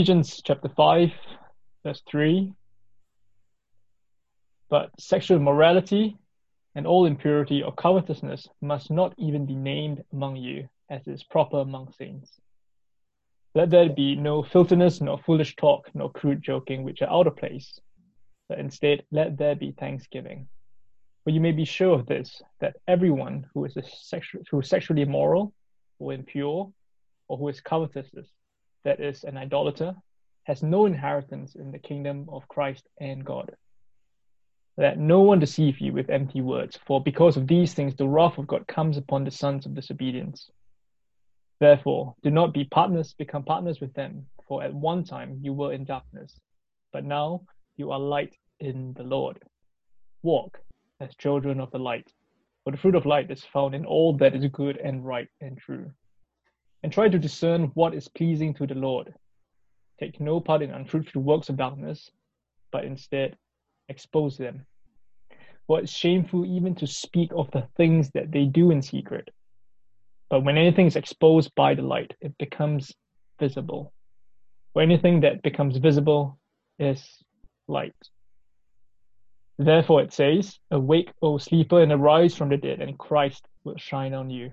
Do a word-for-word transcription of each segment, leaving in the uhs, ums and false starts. Ephesians chapter five, verse three. But sexual immorality and all impurity or covetousness must not even be named among you, as is proper among saints. Let there be no filthiness, nor foolish talk, nor crude joking, which are out of place, but instead let there be thanksgiving. For you may be sure of this, that everyone who is a sexu- who is sexually immoral, or impure, or who is covetous, that is, an idolater, has no inheritance in the kingdom of Christ and God. Let no one deceive you with empty words, for because of these things the wrath of God comes upon the sons of disobedience. Therefore, do not be partners, become partners with them, for at one time you were in darkness, but now you are light in the Lord. Walk as children of the light, for the fruit of light is found in all that is good and right and true. And try to discern what is pleasing to the Lord. Take no part in unfruitful works of darkness, but instead expose them. For it's shameful even to speak of the things that they do in secret. But when anything is exposed by the light, it becomes visible. For anything that becomes visible is light. Therefore it says, "Awake, O sleeper, and arise from the dead, and Christ will shine on you."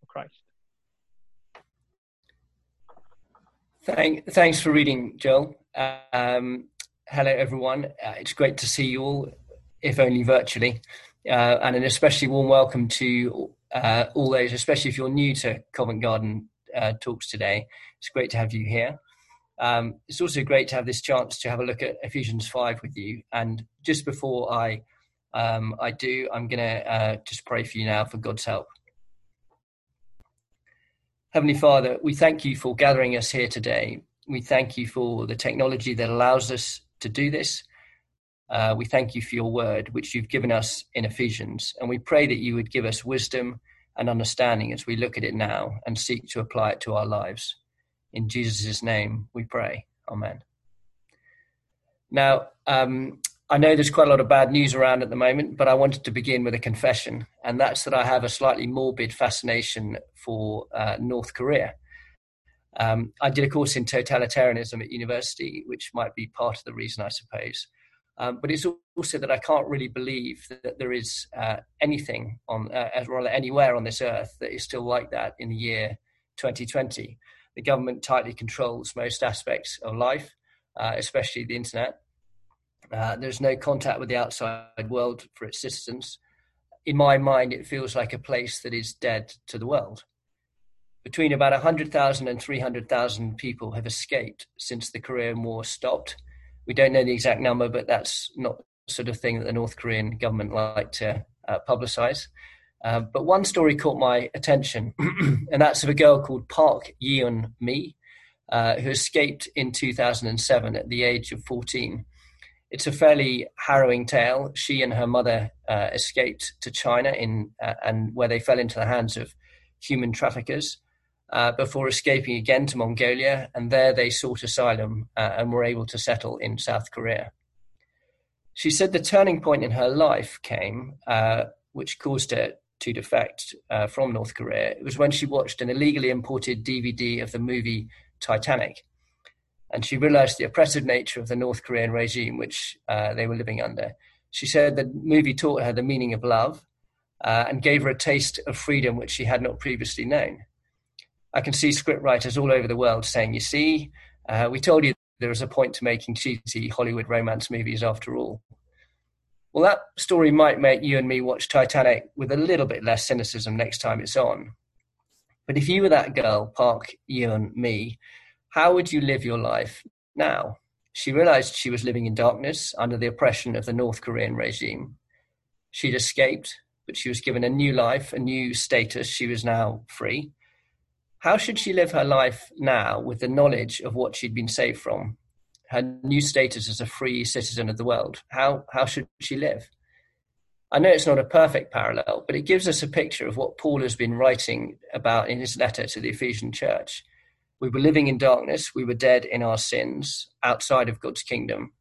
for Christ. Thank, thanks for reading, Joel. Um, hello, everyone. Uh, it's great to see you all, if only virtually, uh, and an especially warm welcome to uh, all those, especially if you're new to Covent Garden uh, Talks today. It's great to have you here. Um, it's also great to have this chance to have a look at Ephesians five with you. And just before I um, I do, I'm going to uh, just pray for you now for God's help. Heavenly Father, we thank you for gathering us here today. We thank you for the technology that allows us to do this. Uh, we thank you for your word, which you've given us in Ephesians. And we pray that you would give us wisdom and understanding as we look at it now and seek to apply it to our lives. In Jesus' name we pray. Amen. Now, um, I know there's quite a lot of bad news around at the moment, but I wanted to begin with a confession, and that's that I have a slightly morbid fascination for uh, North Korea. Um, I did a course in totalitarianism at university, which might be part of the reason, I suppose. Um, but it's also that I can't really believe that there is uh, anything on, uh, as well anywhere on this earth that is still like that in the year twenty twenty. The government tightly controls most aspects of life, uh, especially the internet. Uh, there's no contact with the outside world for its citizens. In my mind, it feels like a place that is dead to the world. Between about one hundred thousand and three hundred thousand people have escaped since the Korean War stopped. We don't know the exact number, but that's not the sort of thing that the North Korean government like to uh, publicize. Uh, but one story caught my attention, and that's of a girl called Park Yeon-mi, uh, who escaped in two thousand seven at the age of fourteen. It's a fairly harrowing tale. She and her mother uh, escaped to China in uh, and where they fell into the hands of human traffickers uh, before escaping again to Mongolia, and there they sought asylum uh, and were able to settle in South Korea. She said the turning point in her life came, uh, which caused her to defect uh, from North Korea. It was when she watched an illegally imported D V D of the movie Titanic, and she realized the oppressive nature of the North Korean regime, which uh, they were living under. She said the movie taught her the meaning of love uh, and gave her a taste of freedom which she had not previously known. I can see scriptwriters all over the world saying, "You see, uh, we told you there was a point to making cheesy Hollywood romance movies after all." Well, that story might make you and me watch Titanic with a little bit less cynicism next time it's on. But if you were that girl, Park Yeon-mi, how would you live your life now? She realized she was living in darkness under the oppression of the North Korean regime. She'd escaped, but she was given a new life, a new status. She was now free. How should she live her life now with the knowledge of what she'd been saved from, her new status as a free citizen of the world? How how should she live? I know it's not a perfect parallel, but it gives us a picture of what Paul has been writing about in his letter to the Ephesian church. We were living in darkness, we were dead in our sins, outside of God's kingdom,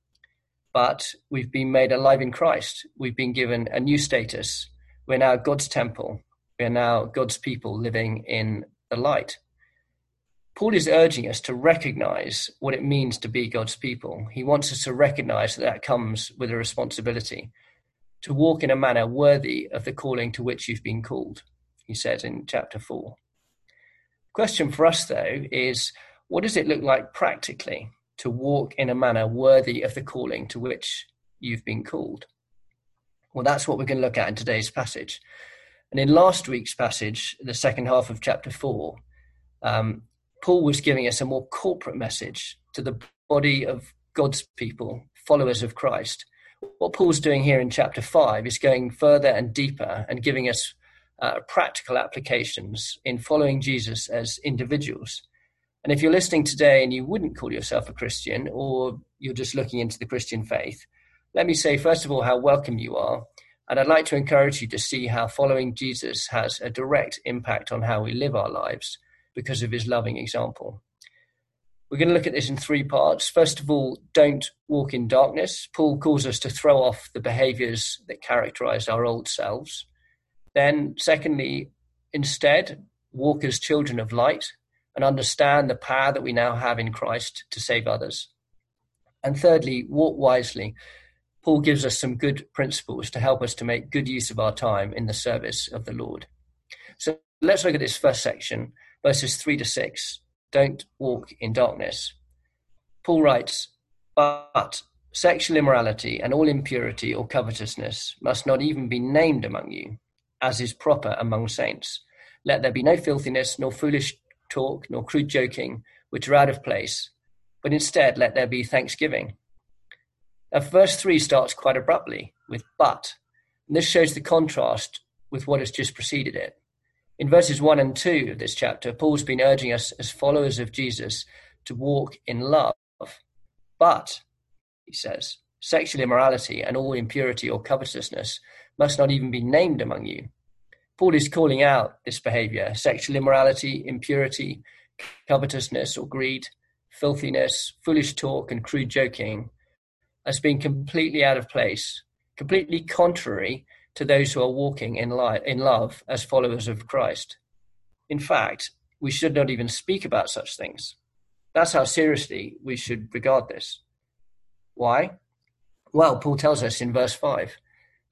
but we've been made alive in Christ. We've been given a new status. We're now God's temple. We are now God's people living in the light. Paul is urging us to recognize what it means to be God's people. He wants us to recognize that that comes with a responsibility to walk in a manner worthy of the calling to which you've been called, he says in chapter four. The question for us, though, is what does it look like practically to walk in a manner worthy of the calling to which you've been called? Well, that's what we're going to look at in today's passage. And in last week's passage, the second half of chapter four, um, Paul was giving us a more corporate message to the body of God's people, followers of Christ. What Paul's doing here in chapter five is going further and deeper and giving us uh, practical applications in following Jesus as individuals. And if you're listening today and you wouldn't call yourself a Christian, or you're just looking into the Christian faith, let me say, first of all, how welcome you are. And I'd like to encourage you to see how following Jesus has a direct impact on how we live our lives because of his loving example. We're going to look at this in three parts. First of all, don't walk in darkness. Paul calls us to throw off the behaviours that characterise our old selves. Then, secondly, instead, walk as children of light and understand the power that we now have in Christ to save others. And thirdly, walk wisely. Paul gives us some good principles to help us to make good use of our time in the service of the Lord. So let's look at this first section, verses three to six. Don't walk in darkness. Paul writes, "But sexual immorality and all impurity or covetousness must not even be named among you, as is proper among saints. Let there be no filthiness, nor foolish talk, nor crude joking, which are out of place, but instead let there be thanksgiving." Now, verse three starts quite abruptly with "but," and this shows the contrast with what has just preceded it. In verses one and two of this chapter, Paul's been urging us as followers of Jesus to walk in love. But, he says, sexual immorality and all impurity or covetousness must not even be named among you. Paul is calling out this behavior: sexual immorality, impurity, covetousness or greed, filthiness, foolish talk and crude joking, as being completely out of place, completely contrary to those who are walking in light, in love as followers of Christ. In fact, we should not even speak about such things. That's how seriously we should regard this. Why? Well, Paul tells us in verse five,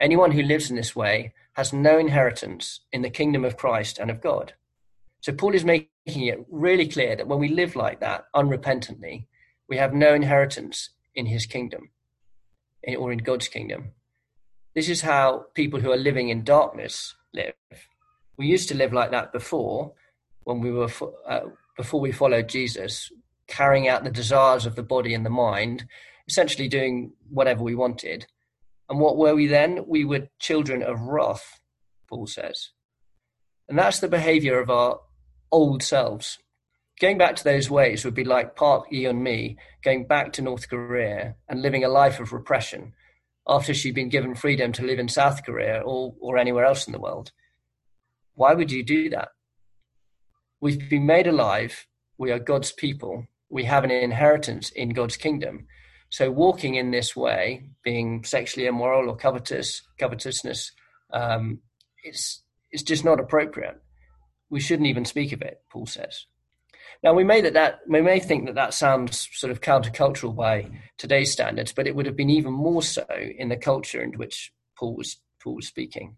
anyone who lives in this way has no inheritance in the kingdom of Christ and of God. So Paul is making it really clear that when we live like that unrepentantly, we have no inheritance in his kingdom, or in God's kingdom. This is how people who are living in darkness live. We used to live like that before, when we were uh, before we followed Jesus, carrying out the desires of the body and the mind, essentially doing whatever we wanted. And what were we then? We were children of wrath, Paul says. And that's the behavior of our old selves. Going back to those ways would be like Park Yeon-mi going back to North Korea and living a life of repression after she'd been given freedom to live in South Korea or, or anywhere else in the world. Why would you do that? We've been made alive. We are God's people. We have an inheritance in God's kingdom. So walking in this way, being sexually immoral or covetous, covetousness, um, it's, it's just not appropriate. We shouldn't even speak of it, Paul says. Now, we may, that that, we may think that that sounds sort of countercultural by today's standards, but it would have been even more so in the culture in which Paul was, Paul was speaking.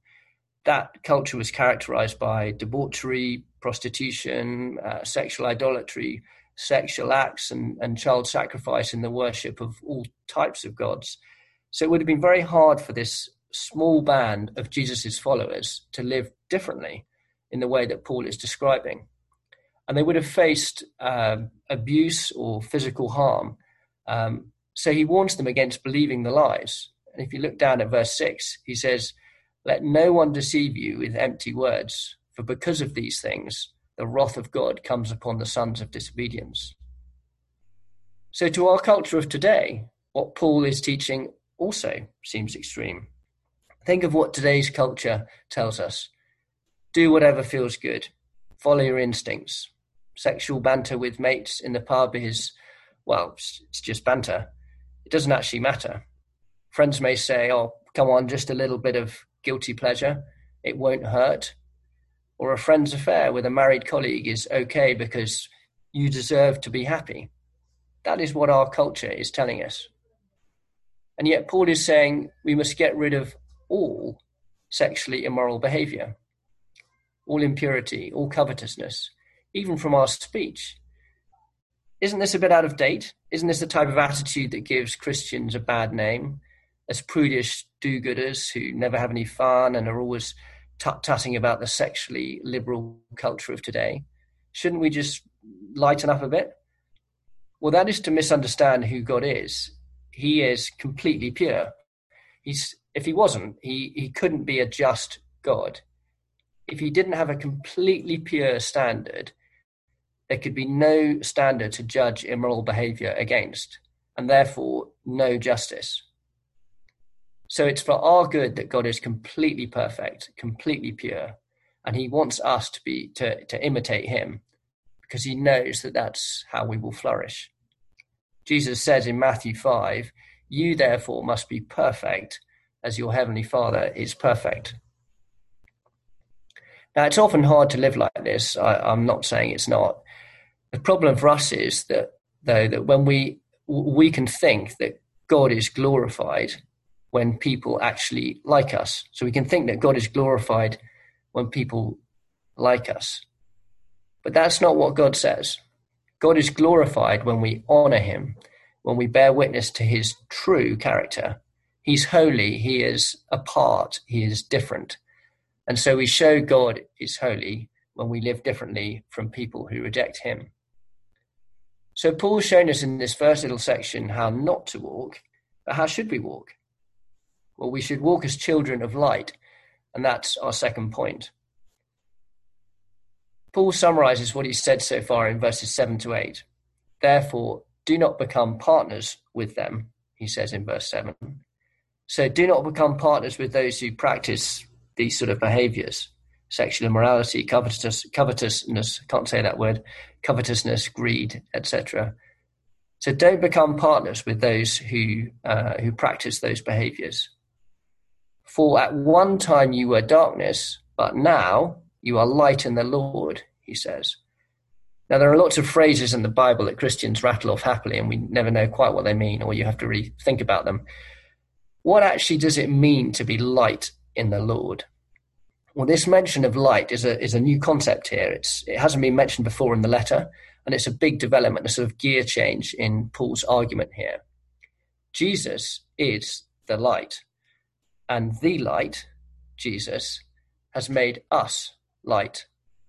That culture was characterized by debauchery, prostitution, uh, sexual idolatry, sexual acts and, and child sacrifice in the worship of all types of gods. So it would have been very hard for this small band of Jesus's followers to live differently in the way that Paul is describing. And they would have faced uh, abuse or physical harm. Um, so he warns them against believing the lies. And if you look down at verse six, he says, "Let no one deceive you with empty words, for because of these things, the wrath of God comes upon the sons of disobedience. So to our culture of today, what Paul is teaching also seems extreme. Think of what today's culture tells us. Do whatever feels good. Follow your instincts. Sexual banter with mates in the pub is, well, it's just banter. It doesn't actually matter. Friends may say, oh, come on, just a little bit of guilty pleasure. It won't hurt. Or a friend's affair with a married colleague is okay because you deserve to be happy. That is what our culture is telling us. And yet Paul is saying we must get rid of all sexually immoral behavior, all impurity, all covetousness, even from our speech. Isn't this a bit out of date? Isn't this the type of attitude that gives Christians a bad name, as prudish do-gooders who never have any fun and are always tut-tutting about the sexually liberal culture of today? Shouldn't we just lighten up a bit? Well, that is to misunderstand who God is. He is completely pure. He's, if he wasn't, he, he couldn't be a just God. If he didn't have a completely pure standard, there could be no standard to judge immoral behavior against, and therefore no justice. So it's for our good that God is completely perfect, completely pure, and he wants us to be to, to imitate him, because he knows that that's how we will flourish. Jesus says in Matthew five, "You therefore must be perfect as your heavenly Father is perfect." Now, it's often hard to live like this. I, I'm not saying it's not. The problem for us is that, though, that when we we can think that God is glorified when people actually like us. So we can think that God is glorified when people like us. But that's not what God says. God is glorified when we honor him, when we bear witness to his true character. He's holy, he is apart, he is different. And so we show God is holy when we live differently from people who reject him. So Paul's shown us in this first little section how not to walk, but how should we walk? Well, we should walk as children of light, and that's our second point. Paul summarizes what he said so far in verses seven to eight. Therefore, do not become partners with them, he says in verse seven. So do not become partners with those who practice these sort of behaviors, sexual immorality, covetous, covetousness, can't say that word, covetousness, greed, et cetera. So don't become partners with those who uh, who practice those behaviors. For at one time you were darkness, but now you are light in the Lord, he says. Now, there are lots of phrases in the Bible that Christians rattle off happily, and we never know quite what they mean, or you have to really think about them. What actually does it mean to be light in the Lord? Well, this mention of light is a is a new concept here. It's it hasn't been mentioned before in the letter, and it's a big development, a sort of gear change in Paul's argument here. Jesus is the light, and the light, Jesus, has made us light.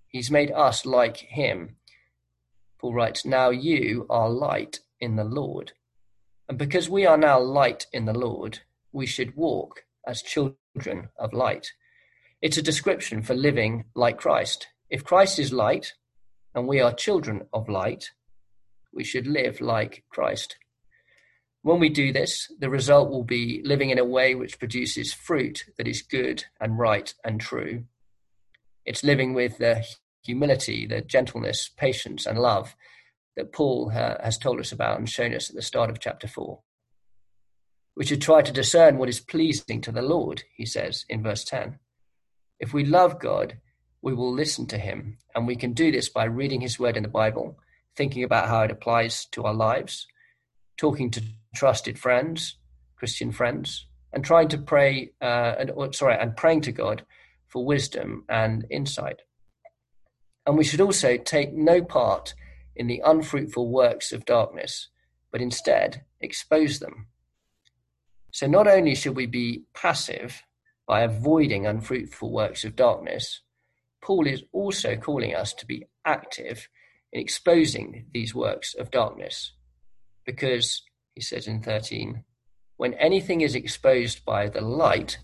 He's made us like him. Paul writes, "Now you are light in the Lord." And because we are now light in the Lord, we should walk as children of light. It's a description for living like Christ. If Christ is light and we are children of light, we should live like Christ. When we do this, the result will be living in a way which produces fruit that is good and right and true. It's living with the humility, the gentleness, patience, and love that Paul uh, has told us about and shown us at the start of chapter four. We should try to discern what is pleasing to the Lord, he says in verse ten. If we love God, we will listen to him, and we can do this by reading his word in the Bible, thinking about how it applies to our lives, talking to trusted friends, Christian friends, and trying to pray, uh, and or, sorry, and praying to God for wisdom and insight. And we should also take no part in the unfruitful works of darkness, but instead expose them. So not only should we be passive by avoiding unfruitful works of darkness, Paul is also calling us to be active in exposing these works of darkness. Because, he says in thirteen, when anything is exposed by the light,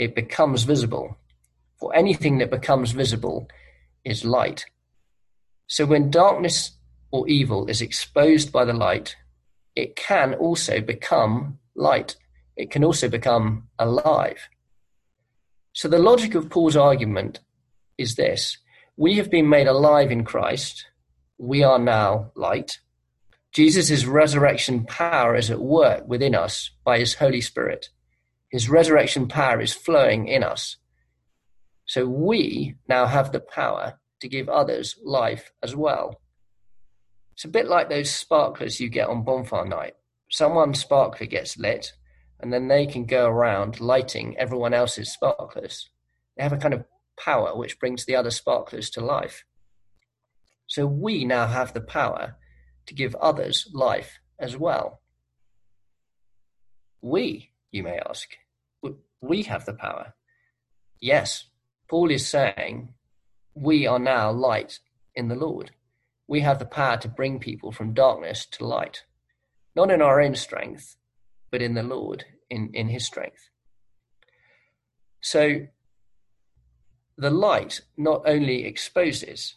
it becomes visible. For anything that becomes visible is light. So when darkness or evil is exposed by the light, it can also become light. It can also become alive. So the logic of Paul's argument is this. We have been made alive in Christ. We are now light. Jesus' resurrection power is at work within us by his Holy Spirit. His resurrection power is flowing in us. So we now have the power to give others life as well. It's a bit like those sparklers you get on bonfire night. Someone sparkler gets lit, and then they can go around lighting everyone else's sparklers. They have a kind of power which brings the other sparklers to life. So we now have the power to give others life as well. We, you may ask, we have the power. Yes, Paul is saying we are now light in the Lord. We have the power to bring people from darkness to light, not in our own strength, but in the Lord, in, in his strength. So the light not only exposes,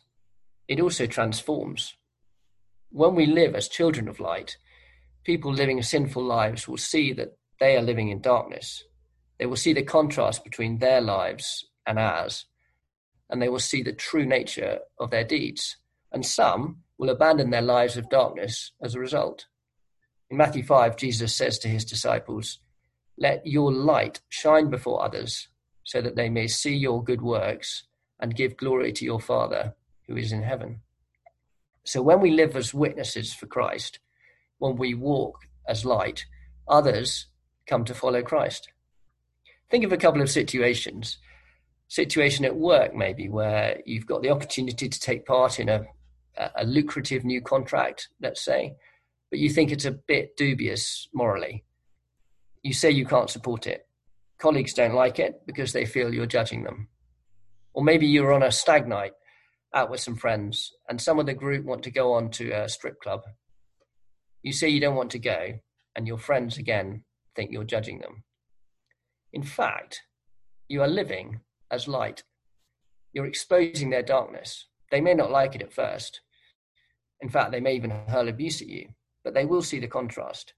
it also transforms. When we live as children of light, people living sinful lives will see that they are living in darkness. They will see the contrast between their lives and ours, and they will see the true nature of their deeds. And some will abandon their lives of darkness as a result. In Matthew five, Jesus says to his disciples, "Let your light shine before others, so that they may see your good works and give glory to your Father who is in heaven." So when we live as witnesses for Christ, when we walk as light, others come to follow Christ. Think of a couple of situations. Situation at work, maybe, where you've got the opportunity to take part in a, a lucrative new contract, let's say, but you think it's a bit dubious morally. You say you can't support it. Colleagues don't like it because they feel you're judging them. Or maybe you're on a stag night out with some friends and some of the group want to go on to a strip club. You say you don't want to go, and your friends again think you're judging them. In fact, you are living as light. You're exposing their darkness. They may not like it at first. In fact, they may even hurl abuse at you, but they will see the contrast.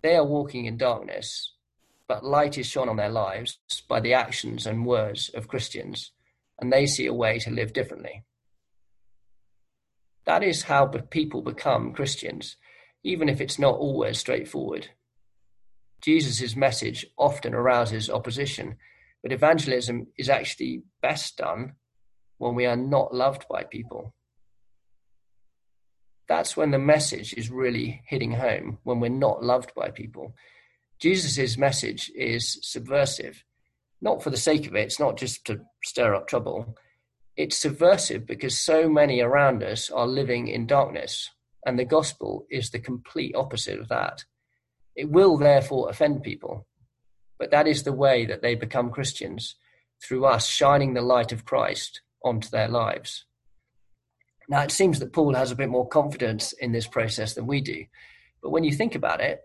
They are walking in darkness, but light is shone on their lives by the actions and words of Christians, and they see a way to live differently. That is how people become Christians, even if it's not always straightforward. Jesus' message often arouses opposition, but evangelism is actually best done when we are not loved by people. That's when the message is really hitting home, when we're not loved by people. Jesus' message is subversive, not for the sake of it. It's not just to stir up trouble. It's subversive because so many around us are living in darkness, and the gospel is the complete opposite of that. It will therefore offend people, but that is the way that they become Christians, through us shining the light of Christ onto their lives. Now, it seems that Paul has a bit more confidence in this process than we do, but when you think about it,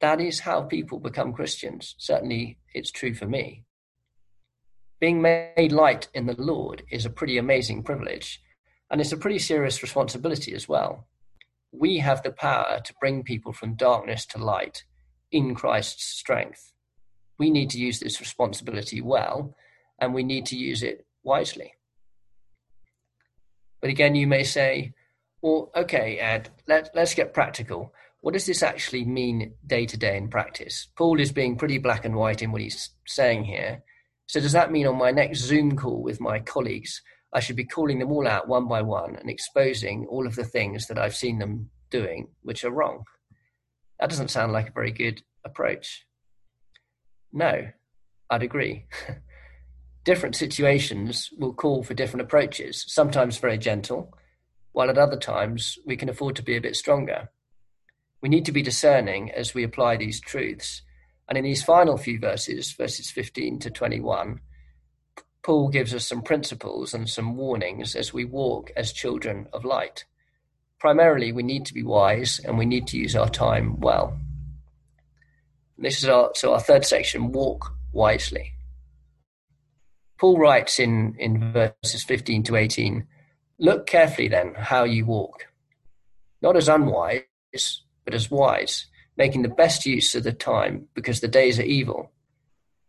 that is how people become Christians. Certainly, it's true for me. Being made light in the Lord is a pretty amazing privilege, and it's a pretty serious responsibility as well. We have the power to bring people from darkness to light in Christ's strength. We need to use this responsibility well, and we need to use it wisely. But again, you may say, well, okay, Ed, let, let's get practical. What does this actually mean day to day in practice? Paul is being pretty black and white in what he's saying here. So does that mean on my next Zoom call with my colleagues, I should be calling them all out one by one and exposing all of the things that I've seen them doing, which are wrong? That doesn't sound like a very good approach. No, I'd agree. Different situations will call for different approaches, sometimes very gentle, while at other times we can afford to be a bit stronger. We need to be discerning as we apply these truths. And in these final few verses, verses fifteen to twenty-one, Paul gives us some principles and some warnings as we walk as children of light. Primarily, we need to be wise and we need to use our time well. This is our, so our third section, walk wisely. Paul writes in, in verses fifteen to eighteen, Look carefully then how you walk, not as unwise, but as wise, making the best use of the time, because the days are evil.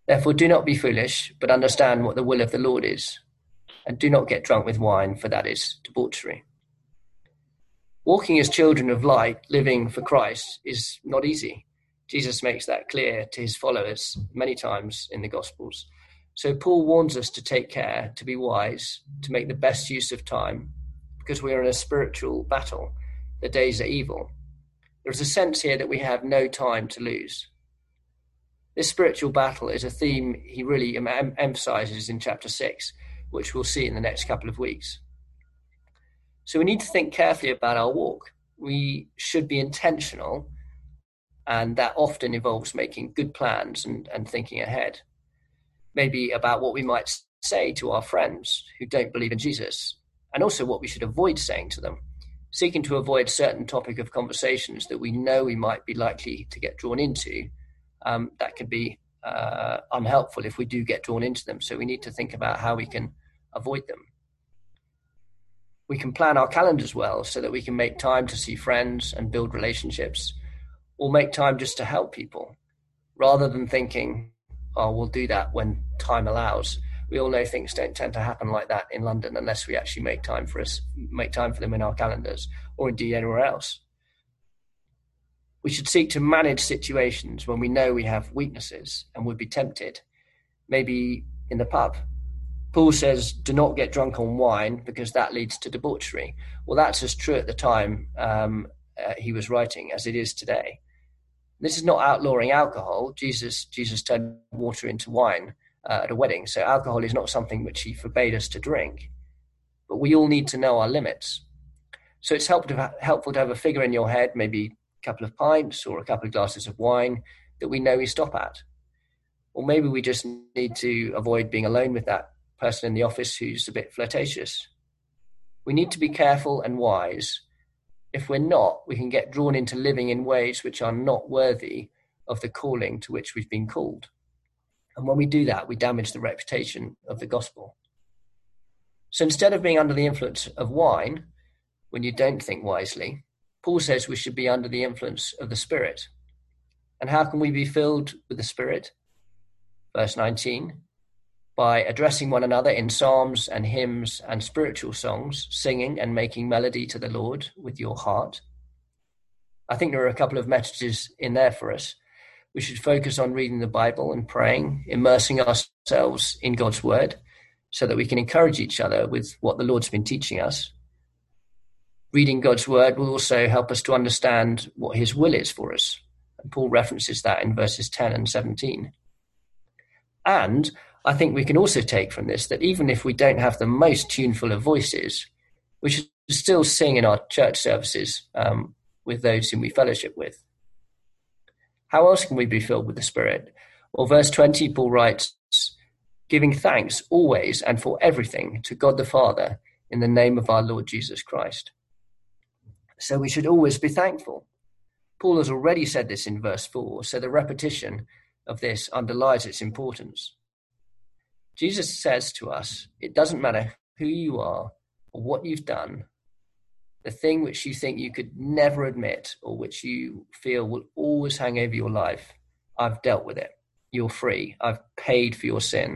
Therefore do not be foolish, but understand what the will of the Lord is, and do not get drunk with wine, for that is debauchery. Walking as children of light, living for Christ, is not easy. Jesus makes that clear to his followers many times in the Gospels. So Paul warns us to take care, to be wise, to make the best use of time, because we are in a spiritual battle. The days are evil. There is a sense here that we have no time to lose. This spiritual battle is a theme he really em- em- emphasizes in chapter six, which we'll see in the next couple of weeks. So we need to think carefully about our walk. We should be intentional, and that often involves making good plans and, and thinking ahead. Maybe about what we might say to our friends who don't believe in Jesus, and also what we should avoid saying to them, seeking to avoid certain topic of conversations that we know we might be likely to get drawn into. Um, that could be uh, unhelpful if we do get drawn into them. So we need to think about how we can avoid them. We can plan our calendars well so that we can make time to see friends and build relationships, or make time just to help people, rather than thinking, oh, we'll do that when time allows. We all know things don't tend to happen like that in London unless we actually make time for us, make time for them in our calendars, or indeed anywhere else. We should seek to manage situations when we know we have weaknesses and would be tempted, maybe in the pub. Paul says, do not get drunk on wine because that leads to debauchery. Well, that's as true at the time um, uh, he was writing as it is today. This is not outlawing alcohol. Jesus Jesus turned water into wine uh, at a wedding. So alcohol is not something which he forbade us to drink. But we all need to know our limits. So it's helpful to ha- helpful to have a figure in your head, maybe a couple of pints or a couple of glasses of wine that we know we stop at. Or maybe we just need to avoid being alone with that person in the office who's a bit flirtatious. We need to be careful and wise. If we're not, we can get drawn into living in ways which are not worthy of the calling to which we've been called. And when we do that, we damage the reputation of the gospel. So instead of being under the influence of wine, when you don't think wisely, Paul says we should be under the influence of the Spirit. And how can we be filled with the Spirit? Verse nineteen, by addressing one another in psalms and hymns and spiritual songs, singing and making melody to the Lord with your heart. I think there are a couple of messages in there for us. We should focus on reading the Bible and praying, immersing ourselves in God's word so that we can encourage each other with what the Lord's been teaching us. Reading God's word will also help us to understand what his will is for us. And Paul references that in verses ten and seventeen. And I think we can also take from this that even if we don't have the most tuneful of voices, we should still sing in our church services um, with those whom we fellowship with. How else can we be filled with the Spirit? Well, verse twenty, Paul writes, giving thanks always and for everything to God the Father in the name of our Lord Jesus Christ. So we should always be thankful. Paul has already said this in verse four, so the repetition of this underlies its importance. Jesus says to us, it doesn't matter who you are or what you've done, the thing which you think you could never admit or which you feel will always hang over your life, I've dealt with it. You're free. I've paid for your sin.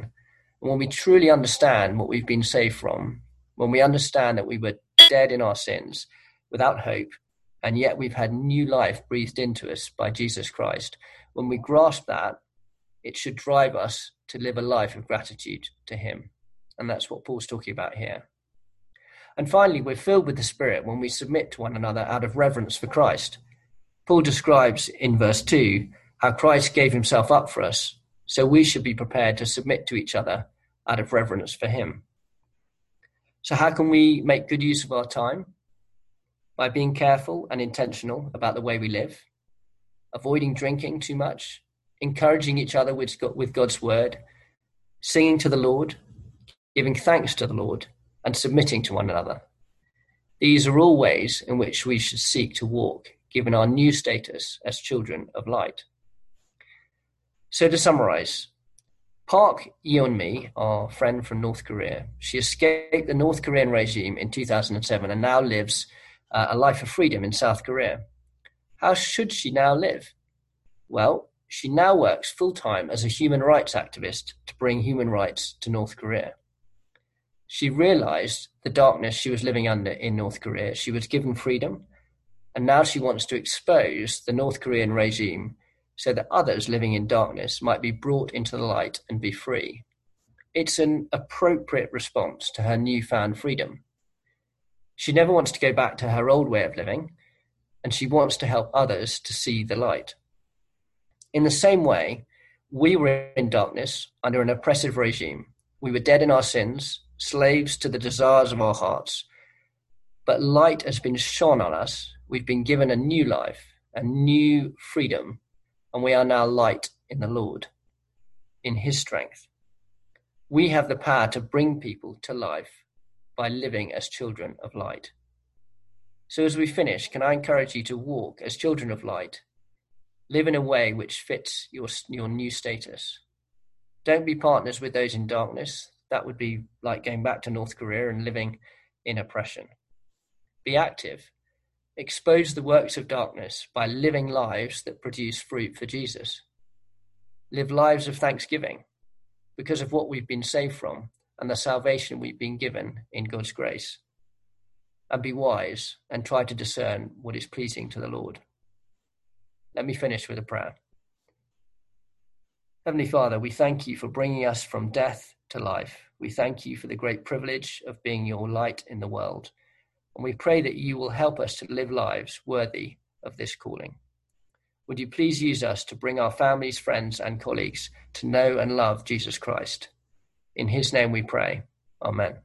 And when we truly understand what we've been saved from, when we understand that we were dead in our sins, without hope, and yet we've had new life breathed into us by Jesus Christ, when we grasp that, it should drive us to live a life of gratitude to him. And that's what Paul's talking about here. And finally, we're filled with the Spirit when we submit to one another out of reverence for Christ. Paul describes in verse two how Christ gave himself up for us, so we should be prepared to submit to each other out of reverence for him. So how can we make good use of our time? By being careful and intentional about the way we live, avoiding drinking too much, encouraging each other with God's word, singing to the Lord, giving thanks to the Lord, and submitting to one another. These are all ways in which we should seek to walk, given our new status as children of light. So to summarize, Park Yeon-mi, our friend from North Korea, she escaped the North Korean regime in two thousand seven and now lives uh, a life of freedom in South Korea. How should she now live? Well, she now works full-time as a human rights activist to bring human rights to North Korea. She realized the darkness she was living under in North Korea. She was given freedom, and now she wants to expose the North Korean regime so that others living in darkness might be brought into the light and be free. It's an appropriate response to her newfound freedom. She never wants to go back to her old way of living, and she wants to help others to see the light. In the same way, we were in darkness under an oppressive regime. We were dead in our sins, slaves to the desires of our hearts. But light has been shone on us. We've been given a new life, a new freedom, and we are now light in the Lord, in his strength. We have the power to bring people to life by living as children of light. So as we finish, can I encourage you to walk as children of light? Live in a way which fits your, your new status. Don't be partners with those in darkness. That would be like going back to North Korea and living in oppression. Be active. Expose the works of darkness by living lives that produce fruit for Jesus. Live lives of thanksgiving because of what we've been saved from and the salvation we've been given in God's grace. And be wise and try to discern what is pleasing to the Lord. Let me finish with a prayer. Heavenly Father, we thank you for bringing us from death to life. We thank you for the great privilege of being your light in the world. And we pray that you will help us to live lives worthy of this calling. Would you please use us to bring our families, friends, and colleagues to know and love Jesus Christ? In his name we pray. Amen.